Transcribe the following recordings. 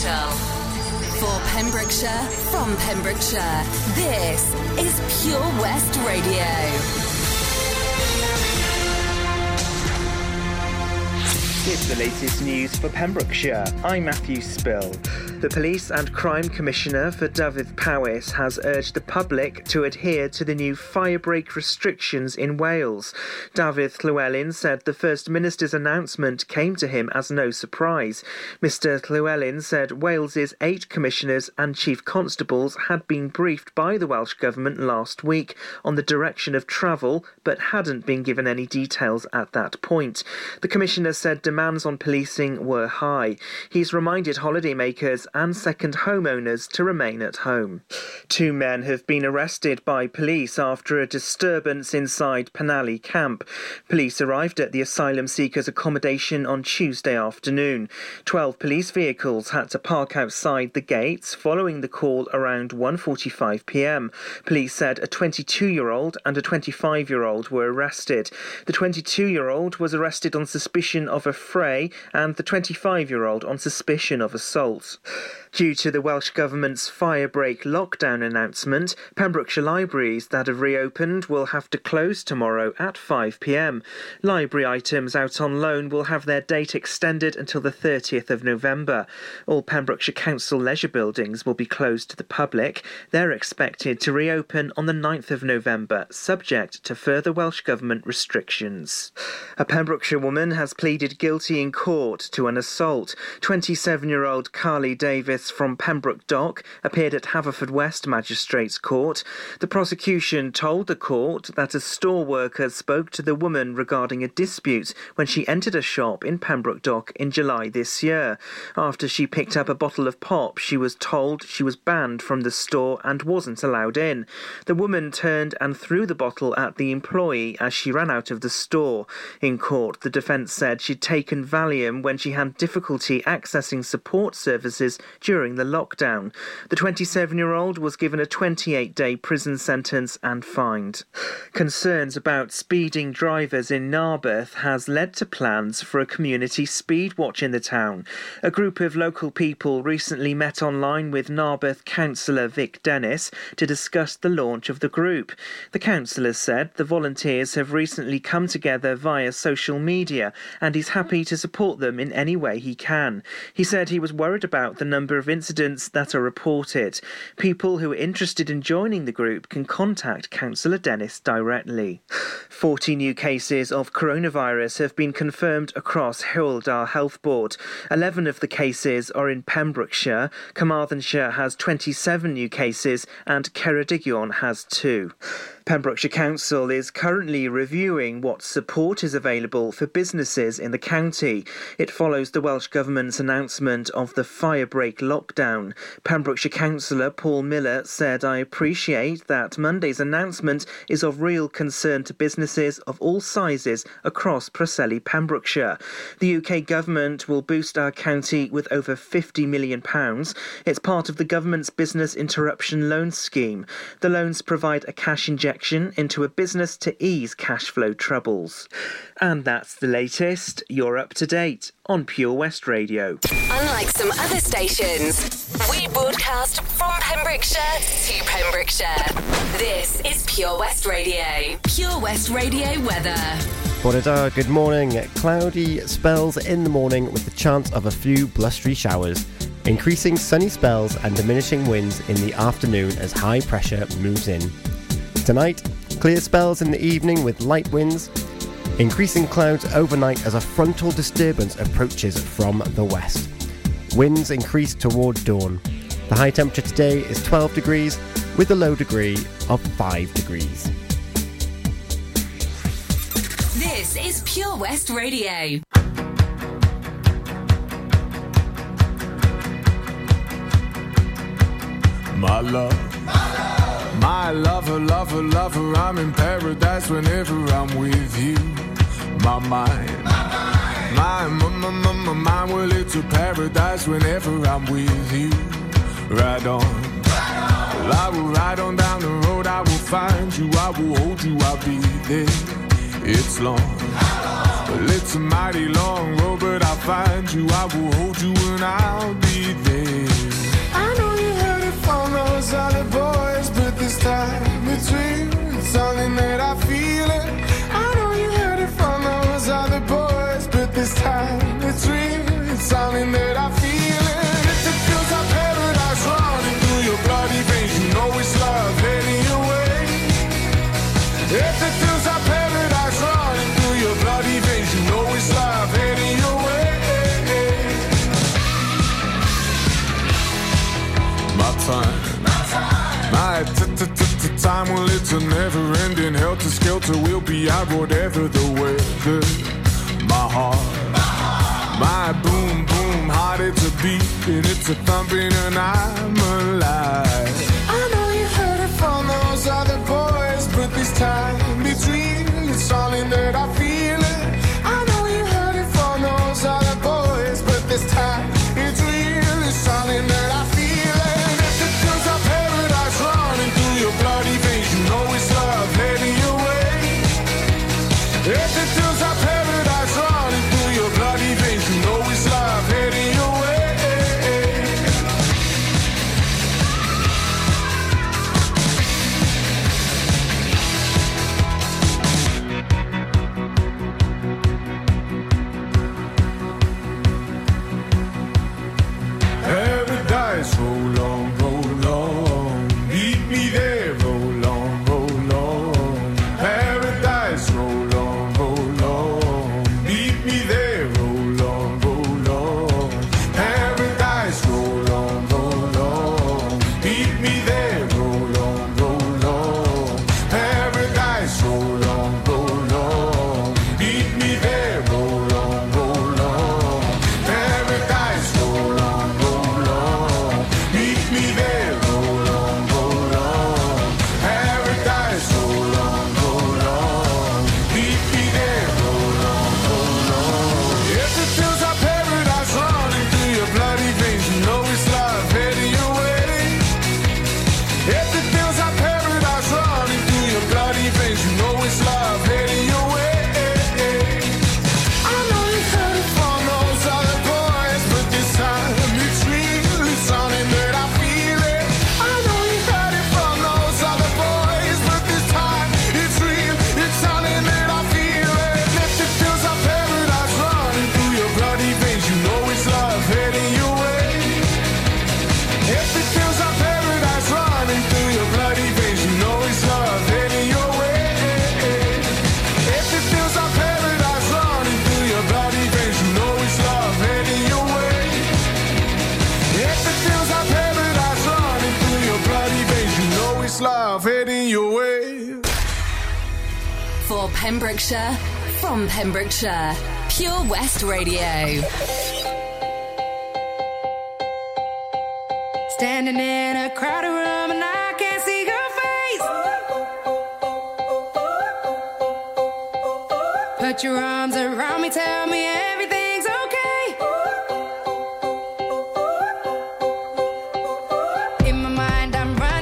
Digital. For Pembrokeshire, from Pembrokeshire, this is Pure West Radio. Here's the latest news for Pembrokeshire. I'm Matthew Spill. The Police and Crime Commissioner for Dyfed-Powys has urged the public to adhere to the new firebreak restrictions in Wales. David Llewellyn said the First Minister's announcement came to him as no surprise. Mr Llewellyn said Wales's 8 commissioners and chief constables had been briefed by the Welsh Government last week on the direction of travel, but hadn't been given any details at that point. The commissioner said demands on policing were high. He's reminded holidaymakers and second homeowners to remain at home. 2 men have been arrested by police after a disturbance inside Penali Camp. Police arrived at the asylum seekers' accommodation on Tuesday afternoon. 12 police vehicles had to park outside the gates following the call around 1:45pm. Police said a 22-year-old and a 25-year-old were arrested. The 22-year-old was arrested on suspicion of a fray and the 25-year-old on suspicion of assault. Due to the Welsh Government's firebreak lockdown announcement, Pembrokeshire libraries that have reopened will have to close tomorrow at 5pm. Library items out on loan will have their date extended until the 30th of November. All Pembrokeshire Council leisure buildings will be closed to the public. They're expected to reopen on the 9th of November, subject to further Welsh Government restrictions. A Pembrokeshire woman has pleaded guilty in court to an assault. 27-year-old Carly Davis from Pembroke Dock appeared at Haverfordwest Magistrates Court. The prosecution told the court that a store worker spoke to the woman regarding a dispute when she entered a shop in Pembroke Dock in July this year. After she picked up a bottle of pop, she was told she was banned from the store and wasn't allowed in. The woman turned and threw the bottle at the employee as she ran out of the store. In court, the defence said she'd taken Valium when she had difficulty accessing support services during the lockdown. The 27-year-old was given a 28-day prison sentence and fined. Concerns about speeding drivers in Narberth has led to plans for a community speed watch in the town. A group of local people recently met online with Narberth councillor Vic Dennis to discuss the launch of the group. The councillor said the volunteers have recently come together via social media and he's happy to support them in any way he can. He said he was worried about the number of incidents that are reported. People who are interested in joining the group can contact Councillor Dennis directly. 40 new cases of coronavirus have been confirmed across Hywel Dda Health Board. 11 of the cases are in Pembrokeshire. Carmarthenshire has 27 new cases and Ceredigion has 2. Pembrokeshire Council is currently reviewing what support is available for businesses in the county. It follows the Welsh Government's announcement of the firebreak lockdown. Pembrokeshire Councillor Paul Miller said, "I appreciate that Monday's announcement is of real concern to businesses of all sizes across Preseli, Pembrokeshire. The UK Government will boost our county with over £50 million. It's part of the Government's Business Interruption Loan Scheme. The loans provide a cash injection into a business to ease cash flow troubles." And that's the latest. You're up to date on Pure West Radio. Unlike some other stations, we broadcast from Pembrokeshire to Pembrokeshire. This is Pure West Radio. Pure West Radio weather. Bore da, good morning. Cloudy spells in the morning with the chance of a few blustery showers. Increasing sunny spells and diminishing winds in the afternoon as high pressure moves in. Tonight, clear spells in the evening with light winds. Increasing clouds overnight as a frontal disturbance approaches from the west. Winds increase toward dawn. The high temperature today is 12 degrees with a low degree of 5 degrees. This is Pure West Radio. My love, my love, my lover, lover, lover, I'm in paradise whenever I'm with you. My mind, my mind, my mind, well, it's a paradise whenever I'm with you. Ride on, ride on. Well, I will ride on down the road, I will find you, I will hold you, I'll be there. It's long, how long? Well, it's a mighty long road, but I'll find you. I will hold you and I'll be there. I know you heard it from those other boys, but this time between it's something that I feel it. I know you heard it from those other boys, but this time between it's something that I feel it. If it feels like paradise running through your bloody veins, you know it's love heading your way. If it feels like paradise running through your bloody veins, you know it's love heading your way. My time, my time, my time, well, it's a never-ending helter-skelter. We'll be out whatever the weather. My heart, my boom, boom heart. It's a beating, it's a thumping, and I'm alive. I know you heard it from those other boys, but this time between it's all in that I feel it. I know you heard it from those other boys, but this time it's real. It's all in that I feel it. For Pembrokeshire, from Pembrokeshire, Pure West Radio. Standing in a crowded room and I can't see your face. Put your arms around me, tell me everything's okay. In my mind I'm running.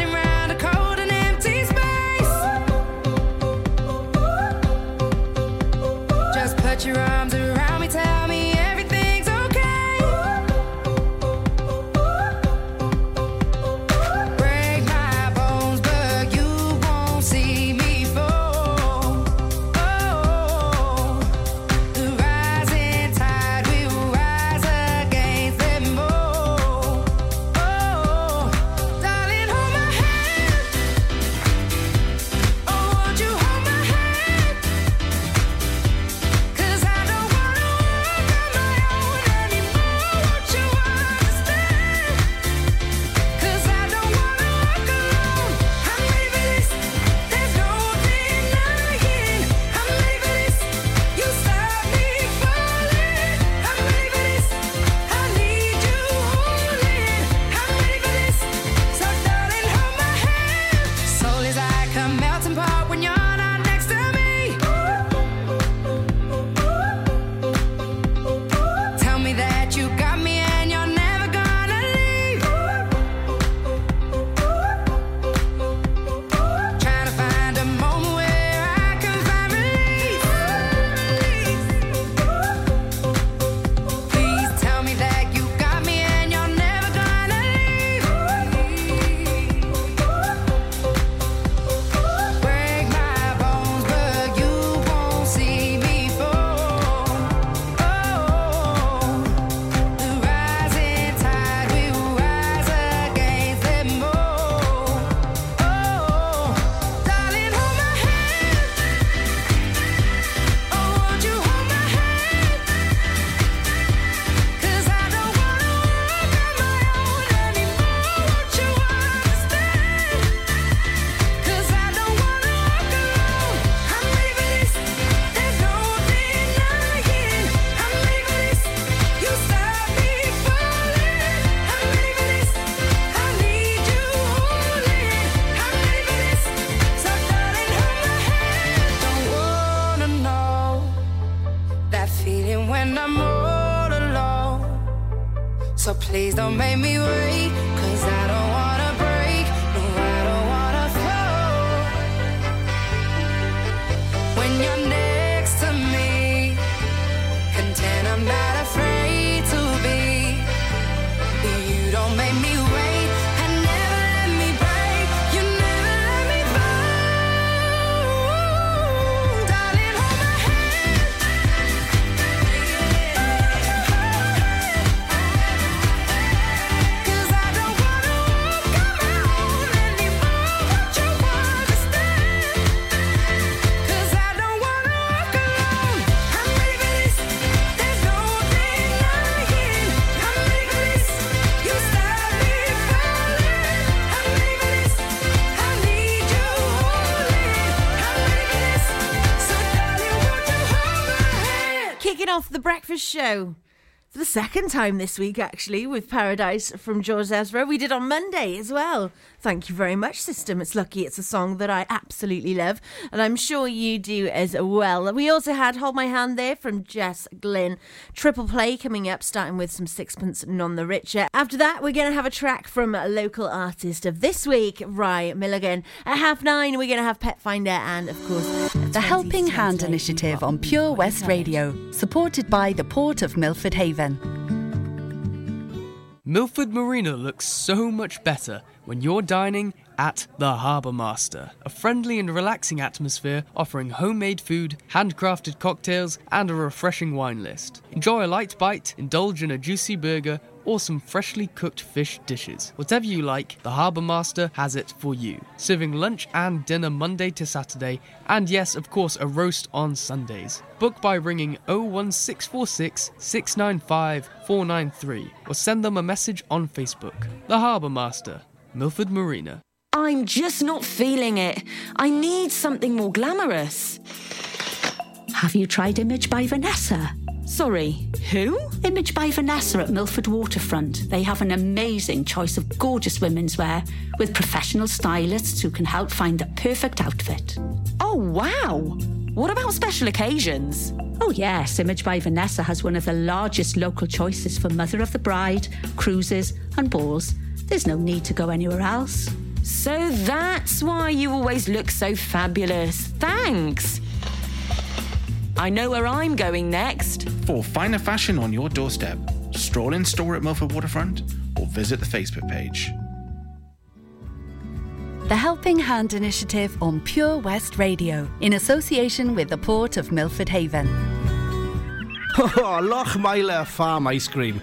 Put your arms around me, tell me everything's okay. Break my bones, but you won't see me fall. Oh, the rising tide will rise against them all. Oh, darling, hold my hand. Oh, won't you hold my hand? 'Cause I when I'm all alone. So please don't make me wait, 'cause I don't wanna break, no, I don't wanna fall. When you're next to me, content I'm not afraid to be. You don't make me wait. Off the breakfast show for the second time this week, actually, with Paradise from George Ezra. We did on Monday as well. Thank you very much, System. It's lucky it's a song that I absolutely love, and I'm sure you do as well. We also had Hold My Hand there from Jess Glynn. Triple play coming up, starting with some Sixpence None The Richer. After that, we're going to have a track from a local artist of this week, Rye Milligan. At 9:30, we're going to have Pet Finder and, of course, The Helping Hand Initiative on Pure West Radio, supported by the Port of Milford Haven. Milford Marina looks so much better when you're dining at The Harbour Master, a friendly and relaxing atmosphere offering homemade food, handcrafted cocktails and a refreshing wine list. Enjoy a light bite, indulge in a juicy burger or some freshly cooked fish dishes. Whatever you like, The Harbour Master has it for you. Serving lunch and dinner Monday to Saturday, and yes, of course, a roast on Sundays. Book by ringing 01646 695 493 or send them a message on Facebook. The Harbour Master, Milford Marina. I'm just not feeling it. I need something more glamorous. Have you tried Image by Vanessa? Sorry, who? Image by Vanessa at Milford Waterfront. They have an amazing choice of gorgeous women's wear with professional stylists who can help find the perfect outfit. Oh, wow! What about special occasions? Oh yes, Image by Vanessa has one of the largest local choices for Mother of the Bride, cruises and balls. There's no need to go anywhere else. So that's why you always look so fabulous. Thanks! I know where I'm going next. For finer fashion on your doorstep, stroll in store at Milford Waterfront or visit the Facebook page. The Helping Hand Initiative on Pure West Radio, in association with the Port of Milford Haven. Oh, Lochmeyler Farm Ice Cream.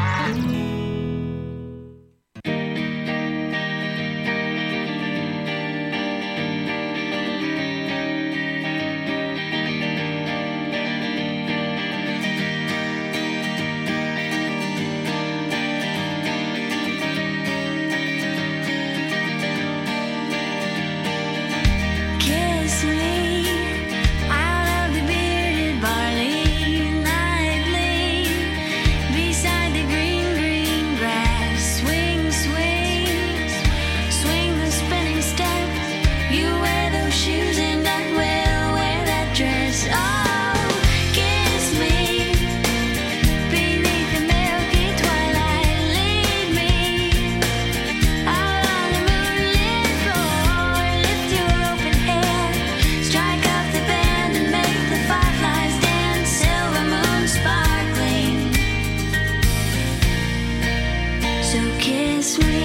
Swing.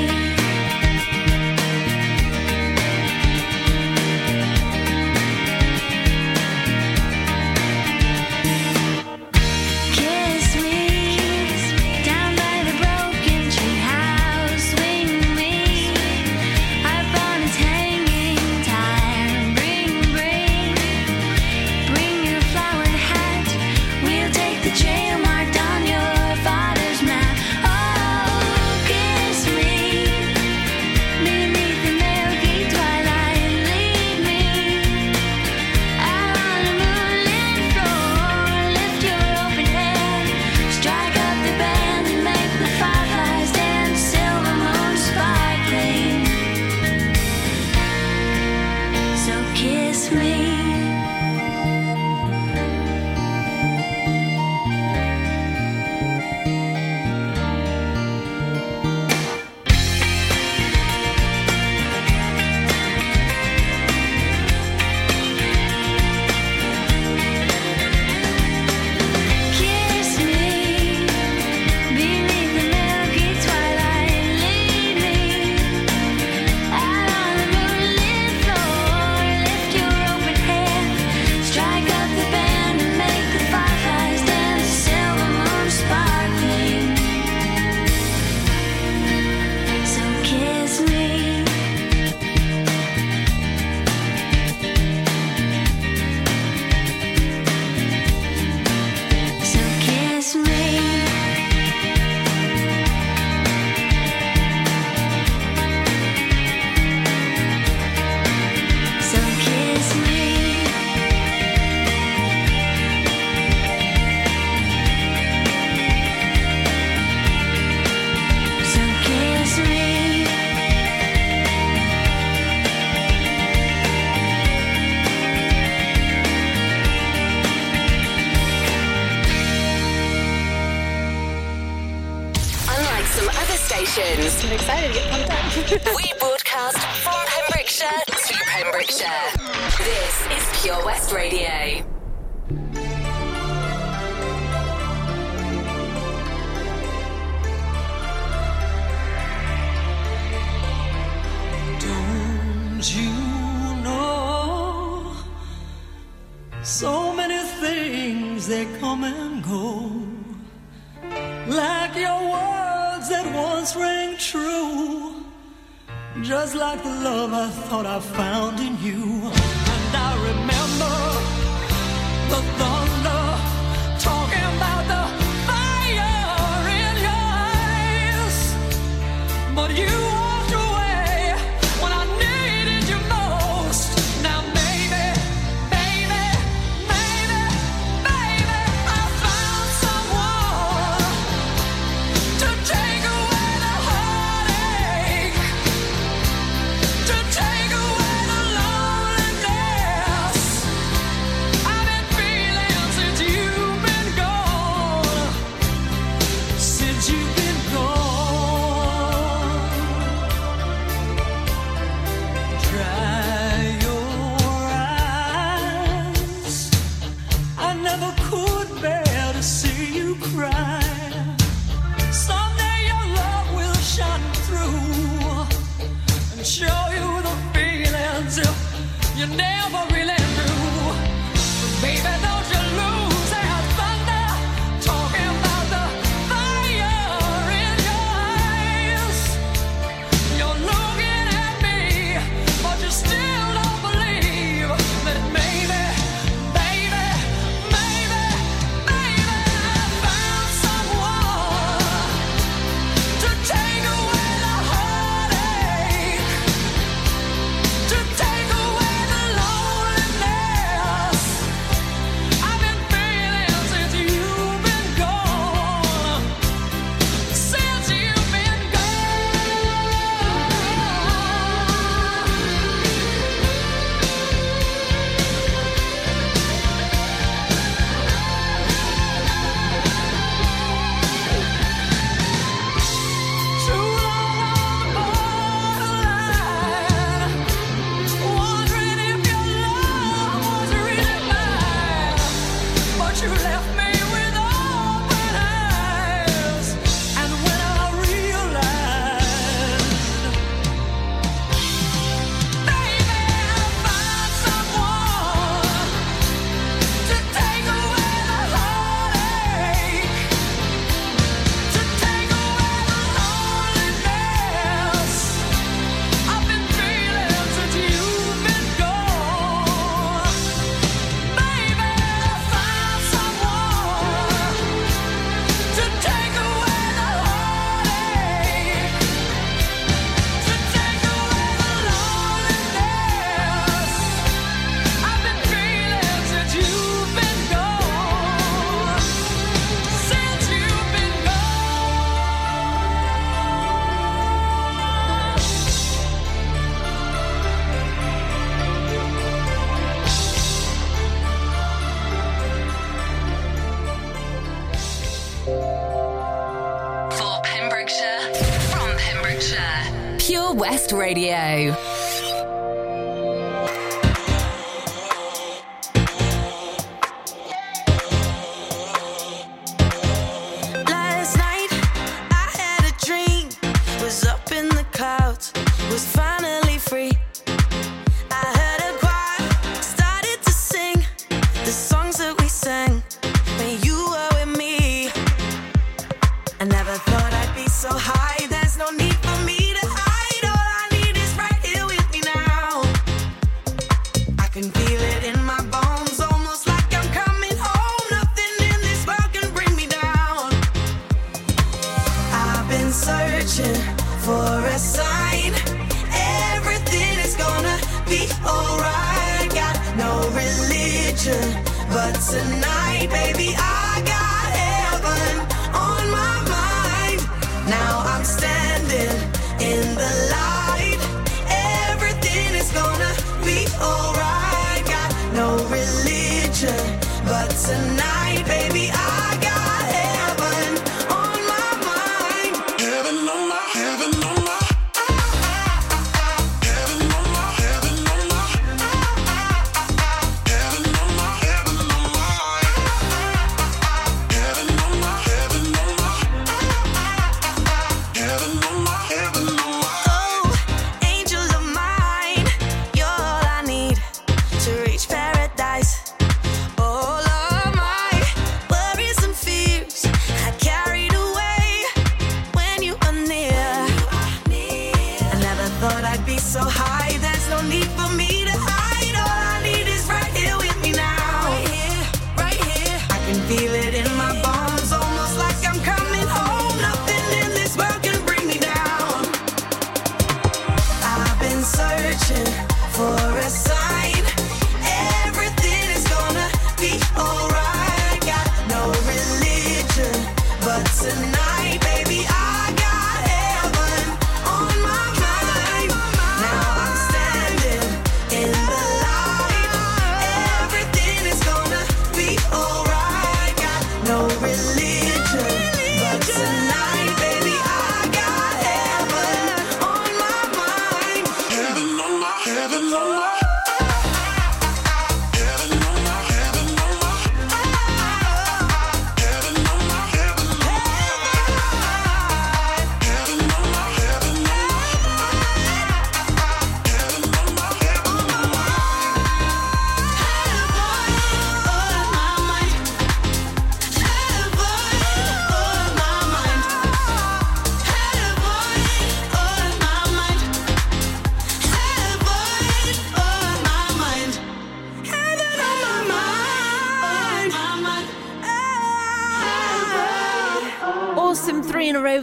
some other stations. I'm excited to get pumped up. We broadcast from Pembrokeshire to Pembrokeshire. This is Pure West Radio. Don't you know so many things that come and go, like your words that once rang true, just like the love I thought I found in you. And I remember the thunder talking about the fire in your eyes, but you walked away when I needed you most. Now maybe, baby, maybe, baby, I found someone to take away the heartache, to take away the loneliness I've been feeling since you've been gone, since you've been gone. Dry your eyes, I never could bear to see you cry. Someday your love will shine through and show you the feelings you never really knew. But baby, don't you lose that thunder talking about the fire in your eyes. You're looking at me, but you still don't believe that maybe, baby, maybe, baby, I found someone to take away the heartache, to take away the loneliness I've been feeling since you've been gone, since you've been gone. Too long on the borderline, wondering if your love was really mine, but you left me with open eyes. And when I realized, baby, I found someone to take away the heartache, to take away the loneliness I've been feeling since you've been gone. Baby, I found someone to take away the heartache, to take away the loneliness I've been feeling since you've been gone, since you've been gone. For Pembrokeshire, from Pembrokeshire, Pure West Radio. Last night, I had a dream. Was up in the clouds, was finally free. I heard a choir, started to sing the songs that we sang when you were with me. I never thought I'd be so high. There's no need for me to hide. All I need is right here with me now. I can feel it in my bones, almost like I'm coming home. Nothing in this world can bring me down. I've been searching for a sign. Everything is gonna be alright. Got no religion, but tonight, baby, I got heaven on my mind. Now I'm standing in the light. Everything is gonna be alright. Got no religion, but tonight, baby, I got heaven on my mind. Heaven so high, there's no need for me to hide. All I need is right here with me now. Right here, right here. I can feel it in my bones, almost like I'm coming home. Nothing in this world can bring me down. I've been searching for a sign. Everything is gonna be alright. Got no religion, but tonight, baby, I got heaven on my mind. Now I'm standing in the light. Everything is gonna be alright. Got no religion, but tonight, baby, I got heaven on my mind. Heaven on my, heaven on my.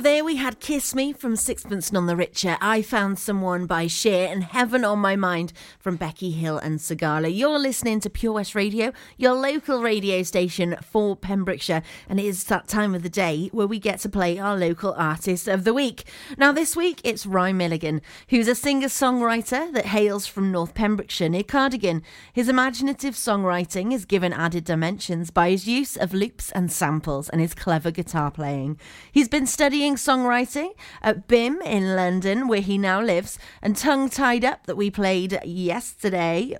There we had Kiss Me from Sixpence None The Richer, I Found Someone by Cher, and Heaven On My Mind from Becky Hill and Sigala. You're listening to Pure West Radio, your local radio station for Pembrokeshire, and it is that time of the day where we get to play our local artist of the week. Now this week it's Rye Milligan, who's a singer-songwriter that hails from North Pembrokeshire near Cardigan. His imaginative songwriting is given added dimensions by his use of loops and samples and his clever guitar playing. He's been studying songwriting at BIM in London, where he now lives, and Tongue Tied Up that we played yesterday,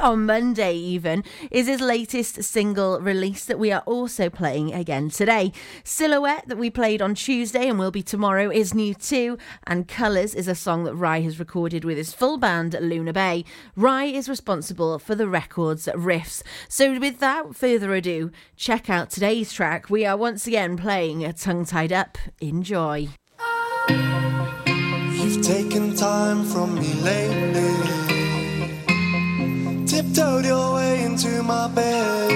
on Monday even, is his latest single release that we are also playing again today. Silhouette that we played on Tuesday and will be tomorrow is new too, and Colours is a song that Rye has recorded with his full band at Luna Bay. Rye is responsible for the record's riffs. So without further ado, check out today's track. We are once again playing a Tongue Tied Up. Enjoy. You've taken time from me lately, tiptoed your way into my bed,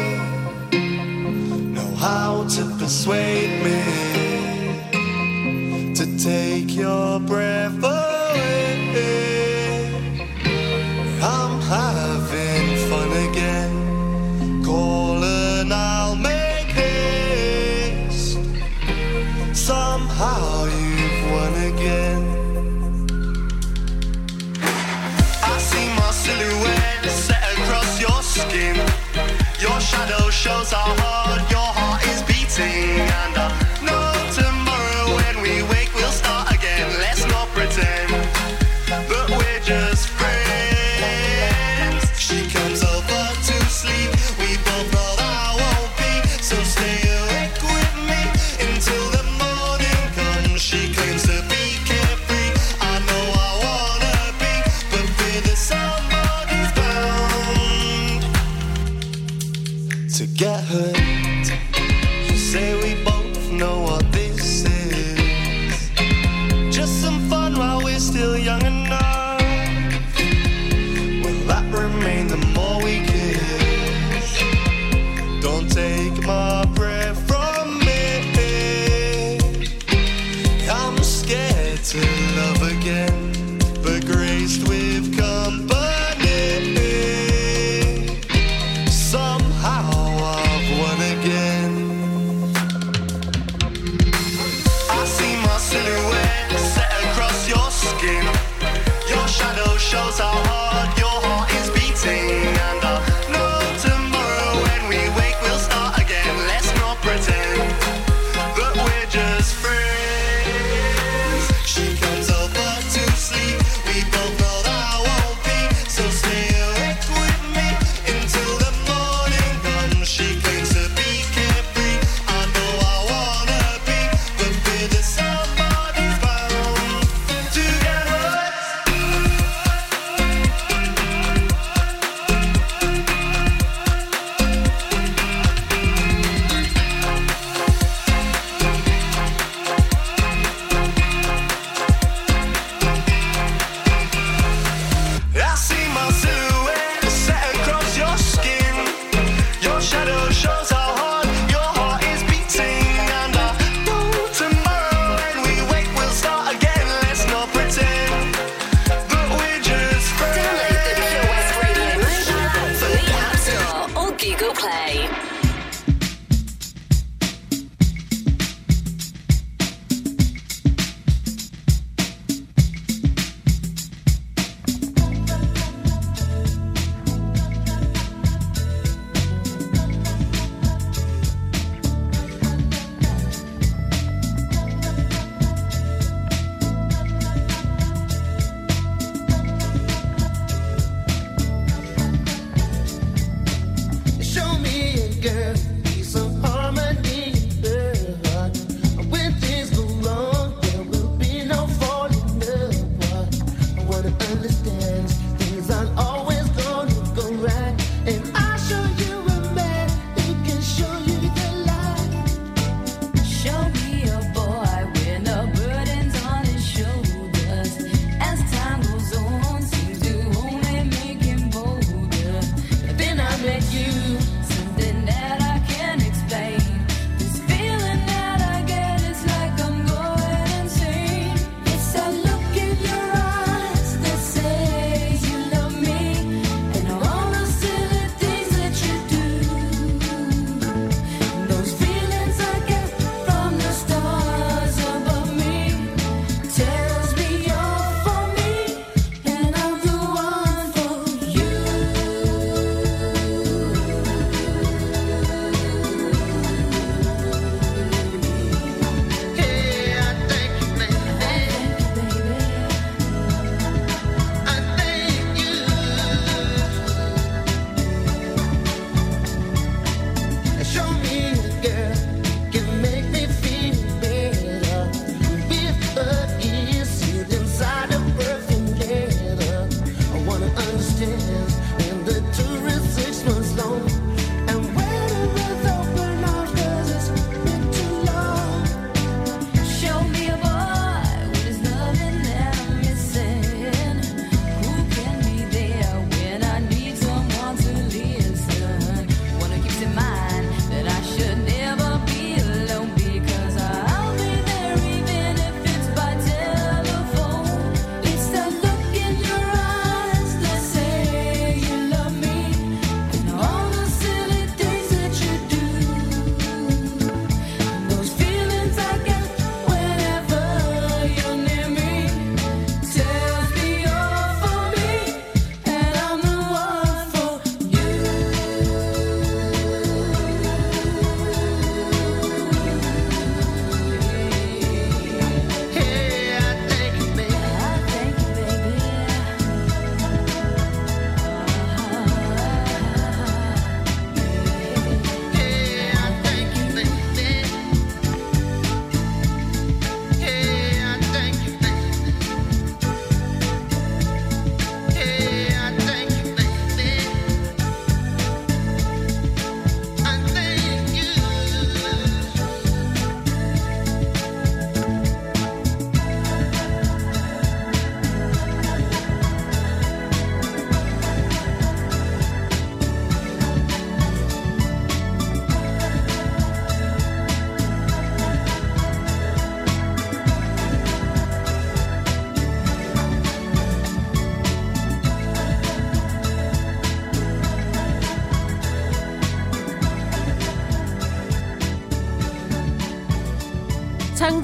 know how to persuade me to take your breath away. I'm having fun again, call and I'll make. Somehow you've won again. I see my silhouette set across your skin. Your shadow shows how hard your heart is beating. And I know tomorrow when we wake we'll start again. Let's not pretend that we're just friends. She comes over to sleep. We both know I won't be, so stay awake with me until the she claims to be carefree. I know I wanna be, but fear that somebody's bound to get hurt. You say we both know what this is, just some fun while we're still young enough. Will that remain the more we kiss? Don't take my breath from me. I'm scared to love again, but graced with company. Somehow I've won again. I see my silhouette set across your skin. Your shadow shows how hard your heart is beating. And I know tomorrow when we wake we'll start again. Let's not pretend that we're just friends. She comes over to sleep. We both know I won't be, so stay awake with me until the morning comes. She claims to be carefree. I know I wanna be, but fear that somebody's bound to get hurt.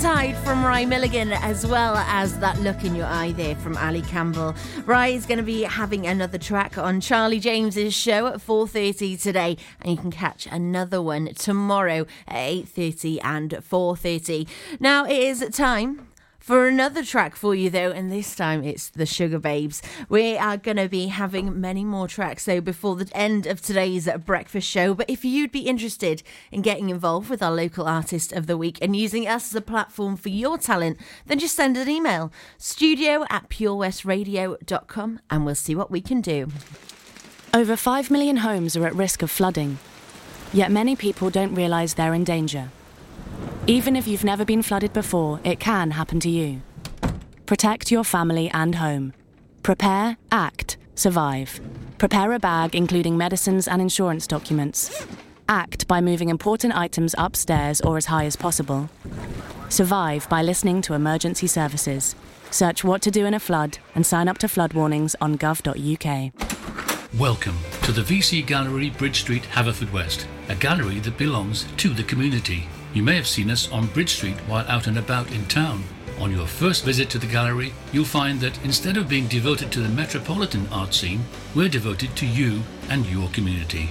Tide from Rye Milligan, as well as that look in your eye there from Ali Campbell. Rye is going to be having another track on Charlie James's show at 4:30 today, and you can catch another one tomorrow at 8:30 and 4:30. Now it is time for another track for you though, and this time it's the Sugar Babes. We are going to be having many more tracks though before the end of today's breakfast show, but if you'd be interested in getting involved with our local artist of the week and using us as a platform for your talent, then just send an email, studio@purewestradio.com, and we'll see what we can do. Over 5 million homes are at risk of flooding, yet many people don't realise they're in danger. Even if you've never been flooded before, it can happen to you. Protect your family and home. Prepare, act, survive. Prepare a bag including medicines and insurance documents. Act by moving important items upstairs or as high as possible. Survive by listening to emergency services. Search what to do in a flood and sign up to flood warnings on gov.uk. Welcome to the VC Gallery, Bridge Street, Haverfordwest, a gallery that belongs to the community. You may have seen us on Bridge Street while out and about in town. On your first visit to the gallery, you'll find that instead of being devoted to the metropolitan art scene, we're devoted to you and your community.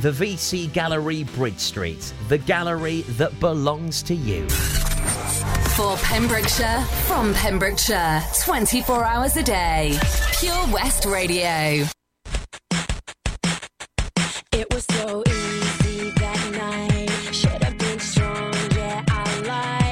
The VC Gallery, Bridge Street, the gallery that belongs to you. For Pembrokeshire, from Pembrokeshire, 24 hours a day. Pure West Radio. It was so easy that night. Should have been strong, yeah, I lied.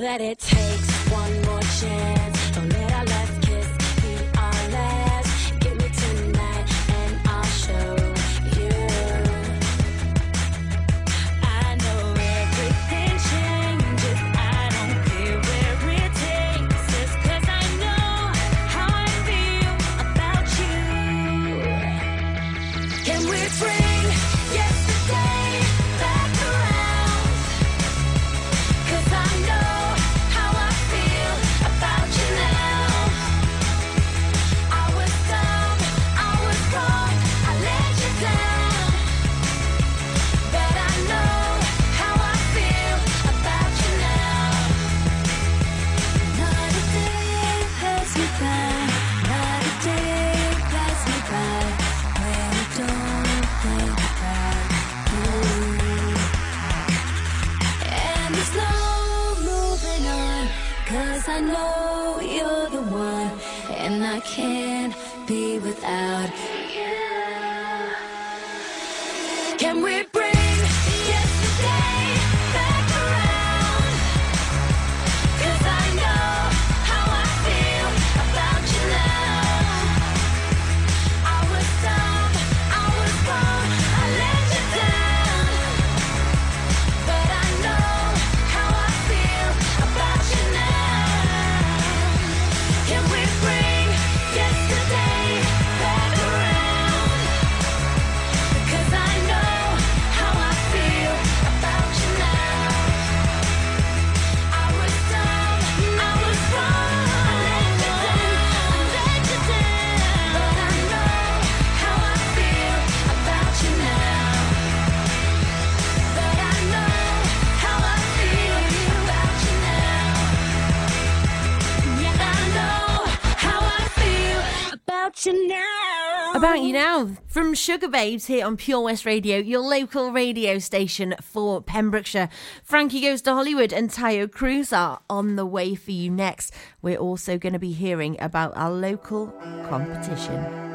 That it takes one more chance. Don't let our last kiss be our last. Give me tonight and I'll show you. I know everything changes. I don't care where it takes us, 'cause I know how I feel about you. Can we bring yesterday back around? 'Cause I know. I know you're the one, and I can't be without you. Can we bring yesterday back around? 'Cause I know how I feel about you now. I was dumb, I was wrong, I let you down, but I know how I feel about you now. Can we bring yesterday back around? About You Now from Sugar Babes here on Pure West Radio, your local radio station for Pembrokeshire. Frankie Goes to Hollywood and Tayo Cruz are on the way for you next. We're also going to be hearing about our local competition.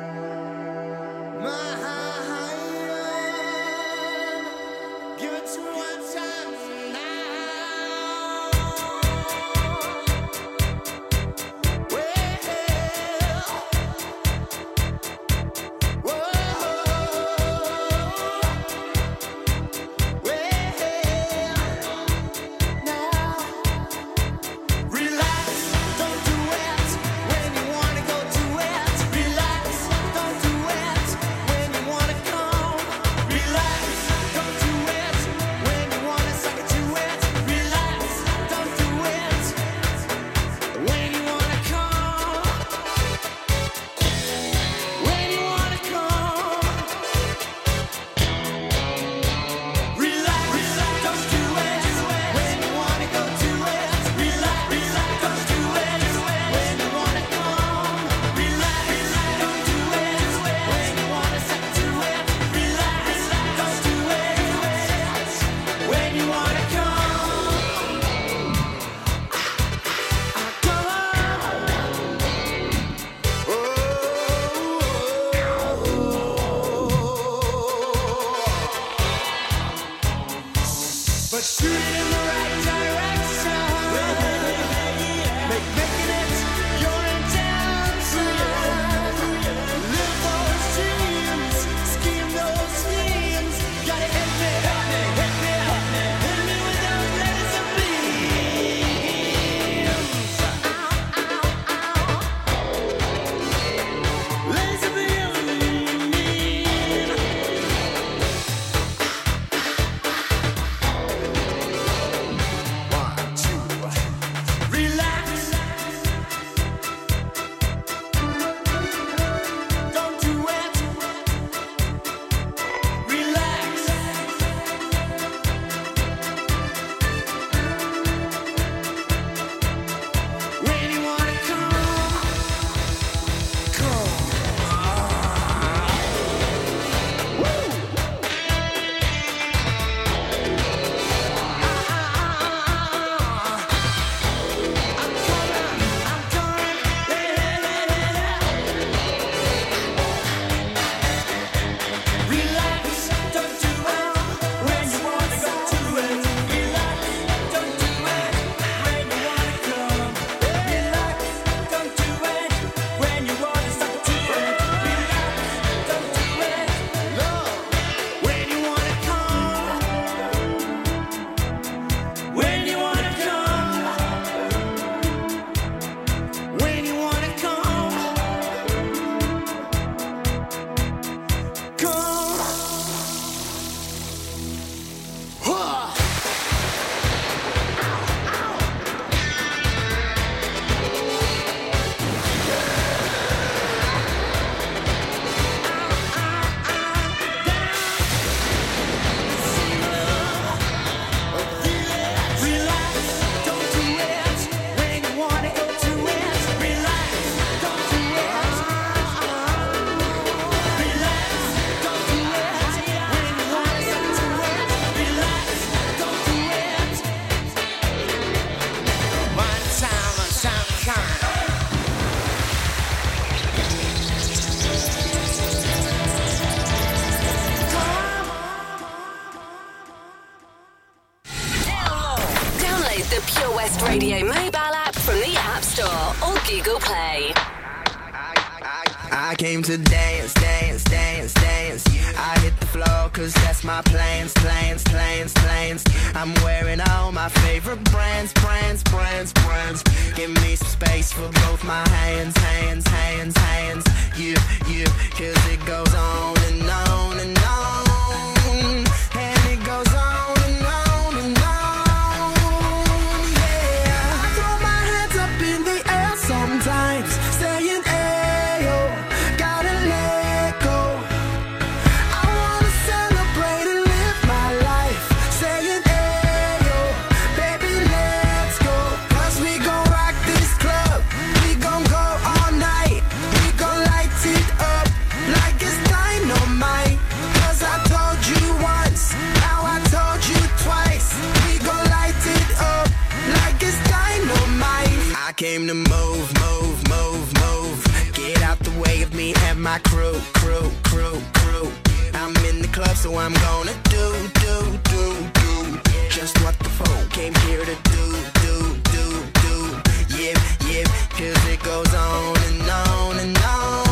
came to move, move, move, move. Get out the way of me and my crew, crew, crew, crew. I'm in the club, so I'm gonna do, do, do, do. Just what the phone came here to do, do, do, do. Yep, yep, cause it goes on and on and on.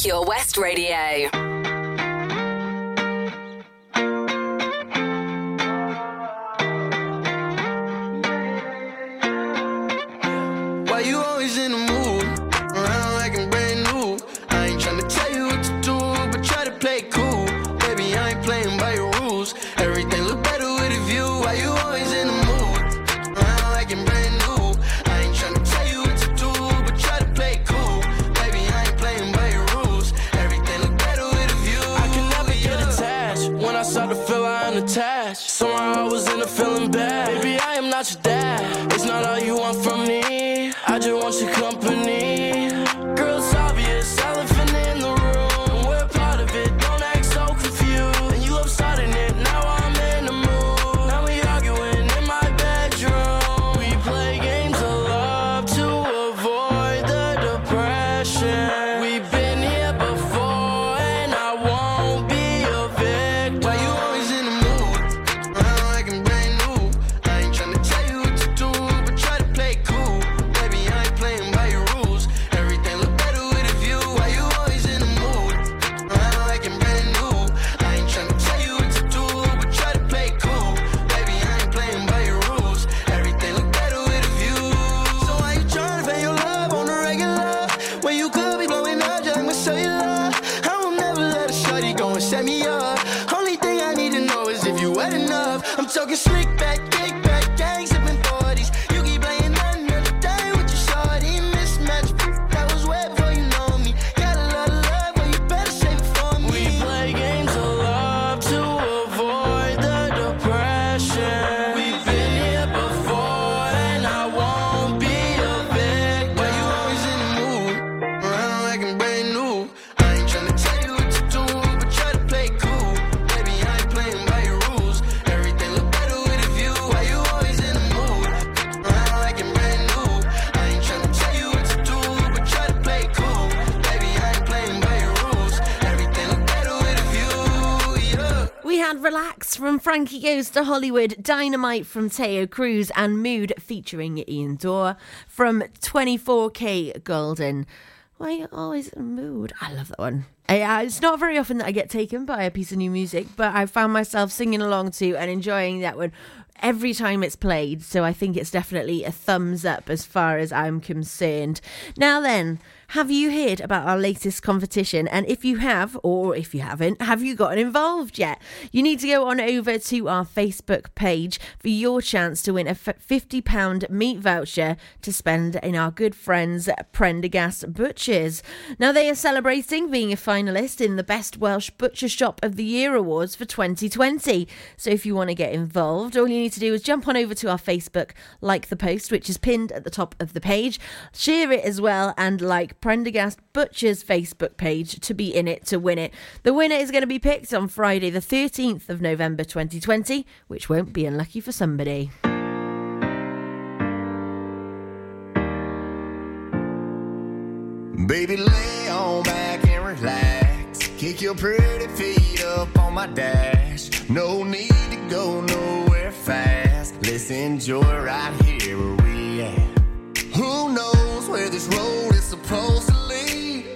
Pure West Radio. Frankie Goes to Hollywood, Dynamite from Teo Cruz and Mood featuring Ian Dore from 24K Golden. Why are you always in mood? I love that one. It's not very often that I get taken by a piece of new music, but I found myself singing along to and enjoying that one every time it's played, so I think it's definitely a thumbs up as far as I'm concerned. Now then, Have you heard about our latest competition? And if you have, or if you haven't, have you gotten involved yet? You need to go on over to our Facebook page for your chance to win a £50 meat voucher to spend in our good friends Prendergast Butchers. Now, they are celebrating being a finalist in the Best Welsh Butcher Shop of the Year Awards for 2020. So if you want to get involved, all you need to do is jump on over to our Facebook, like the post, which is pinned at the top of the page, share it as well, and like Prendergast Butchers' Facebook page to be in it to win it. The winner is going to be picked on Friday the 13th of November 2020, which won't be unlucky for somebody. Baby, lay on back and relax. Kick your pretty feet up on my dash. No need to go nowhere fast. Let's enjoy right here where we at. Who knows where this road is supposed to lead?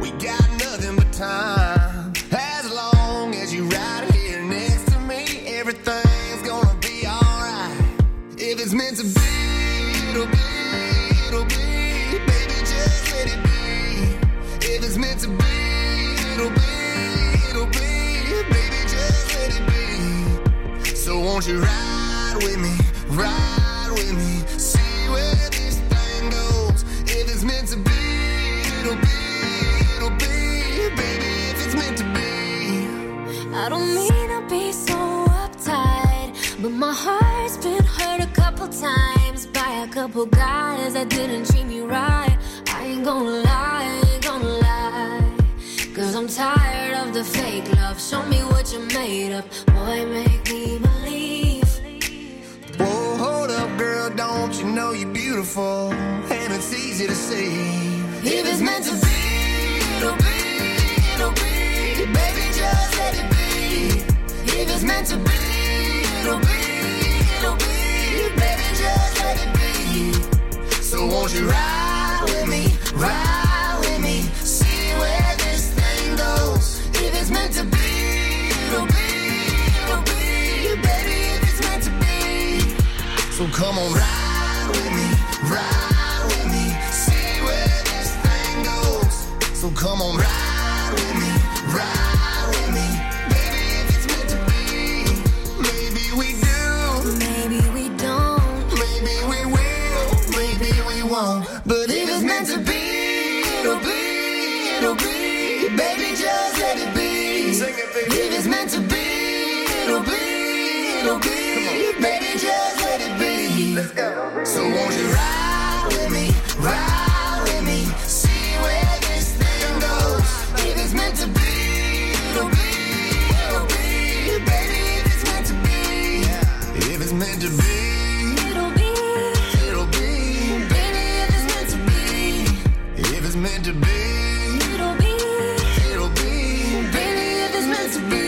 We got nothing but time. As long as you're right here next to me, everything's gonna be alright. If it's meant to be, it'll be. Meant to be, it'll be, it'll be, baby, just let it be. So won't you ride with me, see where this thing goes. If it's meant to be, it'll be, it'll be, baby, if it's meant to be. I don't mean to be so uptight, but my heart's been hurt a couple times by a couple guys that didn't treat me right. I ain't gonna lie, ain't gonna lie, 'cause I'm tired of the fake love. Show me what you made up, boy, make me believe. Whoa, hold up, girl, don't you know you're beautiful? And it's easy to see. If it's meant to be, it'll be, it'll be. Baby, just let it be. If it's meant to be, it'll be, it'll be. Baby, just let it be. So won't you ride with me, ride with me, see where this thing goes. If it's meant to be, it'll be, it'll be, baby, if it's meant to be. So come on, ride with me, see where this thing goes. So come on, ride with me, baby, if it's meant to be. Maybe we do, maybe we don't, maybe we will, maybe we won't, but if meant to be, it'll be, it'll be, baby, just let it be. Sing it, baby. If it's meant to be, it'll be, it'll be, baby, just let it be. Let's go. So won't you ride with me, see where this thing goes. If it's meant to be, it'll be, it'll be, baby, if it's meant to be. If it's meant to be, meant to be, it'll be, it'll be, baby, if it's meant to be.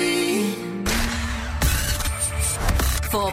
For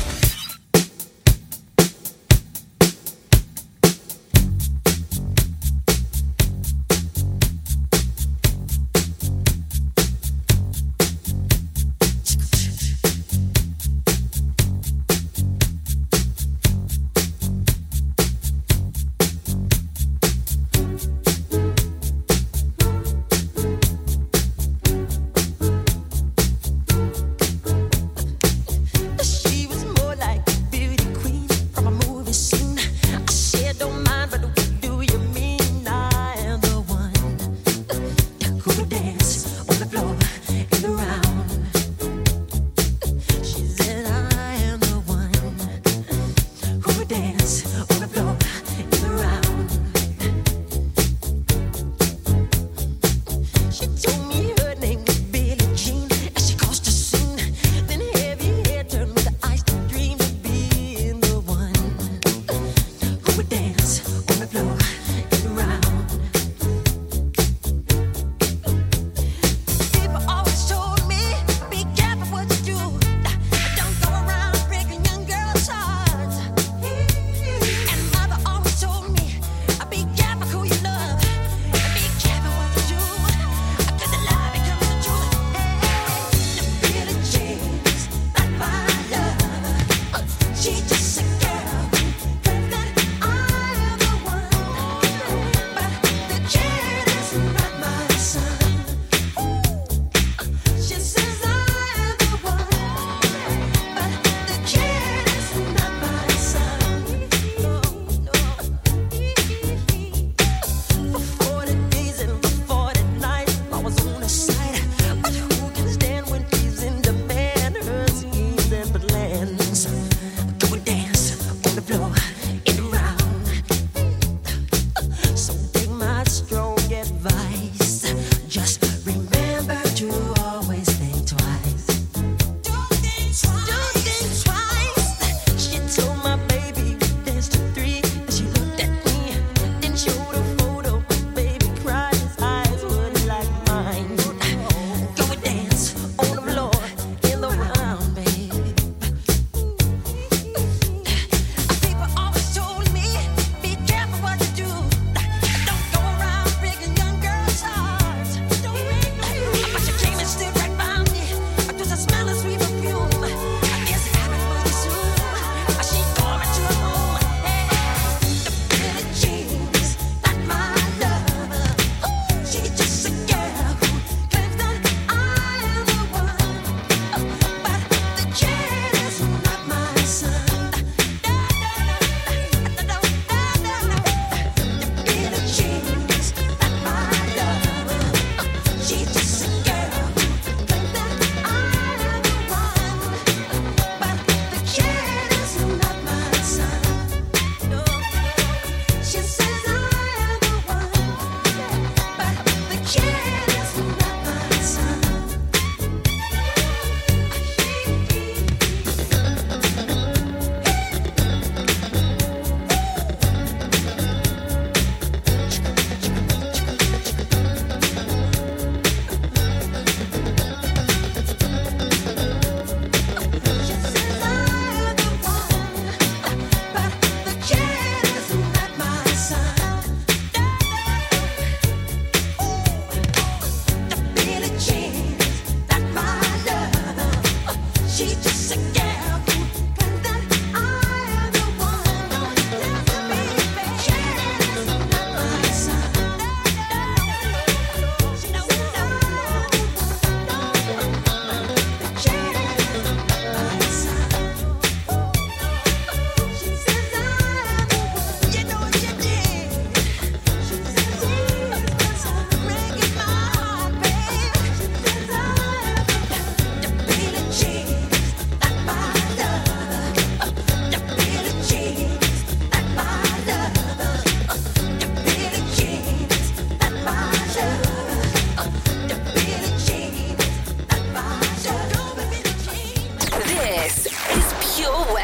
She was more like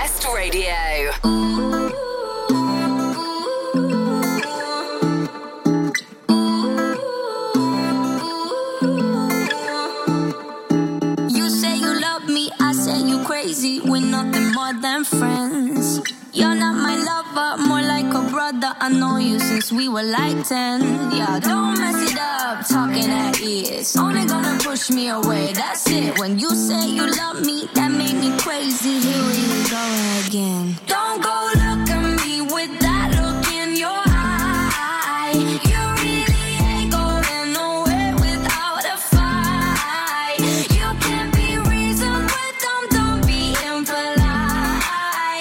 West Radio. You say you love me, I say you crazy. We're nothing more than friends. You're not my lover, more like a brother. I know you since we were like 10. Yeah, don't mess it up, talking at ears. Only gonna push me away, that's it. When you say you love me, that made me crazy. Here we go again. Don't go look at me with that look in your eye. You really ain't going nowhere without a fight. You can't be reasoned with them, don't be impolite. F-R-I-N-D-S.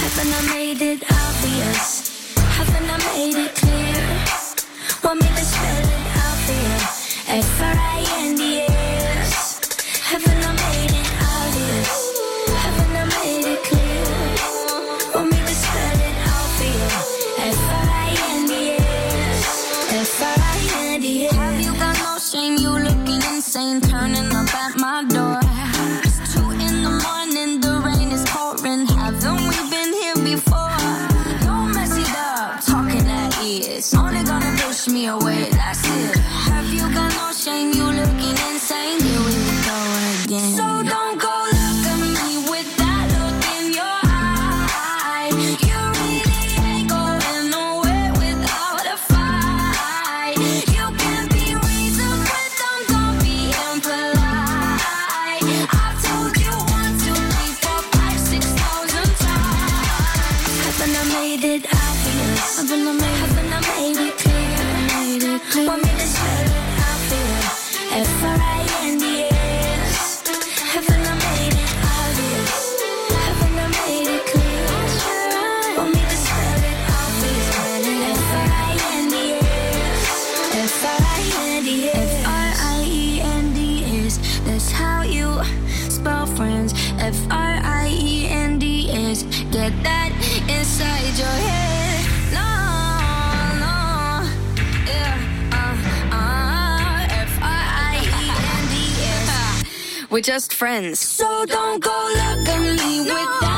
Haven't I made it obvious? Haven't I made it clear? Want me to spell it out for you? F-R-I-N-D-S. F-R-I-N-D-S. Have you got no shame? You looking insane, turning up at my door. It's 2 a.m, the rain is pouring. Haven't we been here before? Don't mess it up, talking at ears. Only gonna push me away, that's it. Have you got no shame, you looking insane, here we go again. So don't go look at me with that look in your eye. You really ain't going nowhere without a fight. You can't be reasoned with them, don't be impolite. I've told you once, two, three, four, five, 6,000 times. Haven't I made it obvious? Haven't I made it clear? Want me to spell it? F-R-I-N-D-S. Haven't I made it obvious? Haven't I made it clear? Want me to spell it out for you? F-R-I-N-D-S. F-R-I-N-D-S. F-R-I-E-N-D-S. That's how you spell friends. F-R-I-E-N-D-S. Get that inside your head. No, yeah. We're just friends. So don't go look at me with that.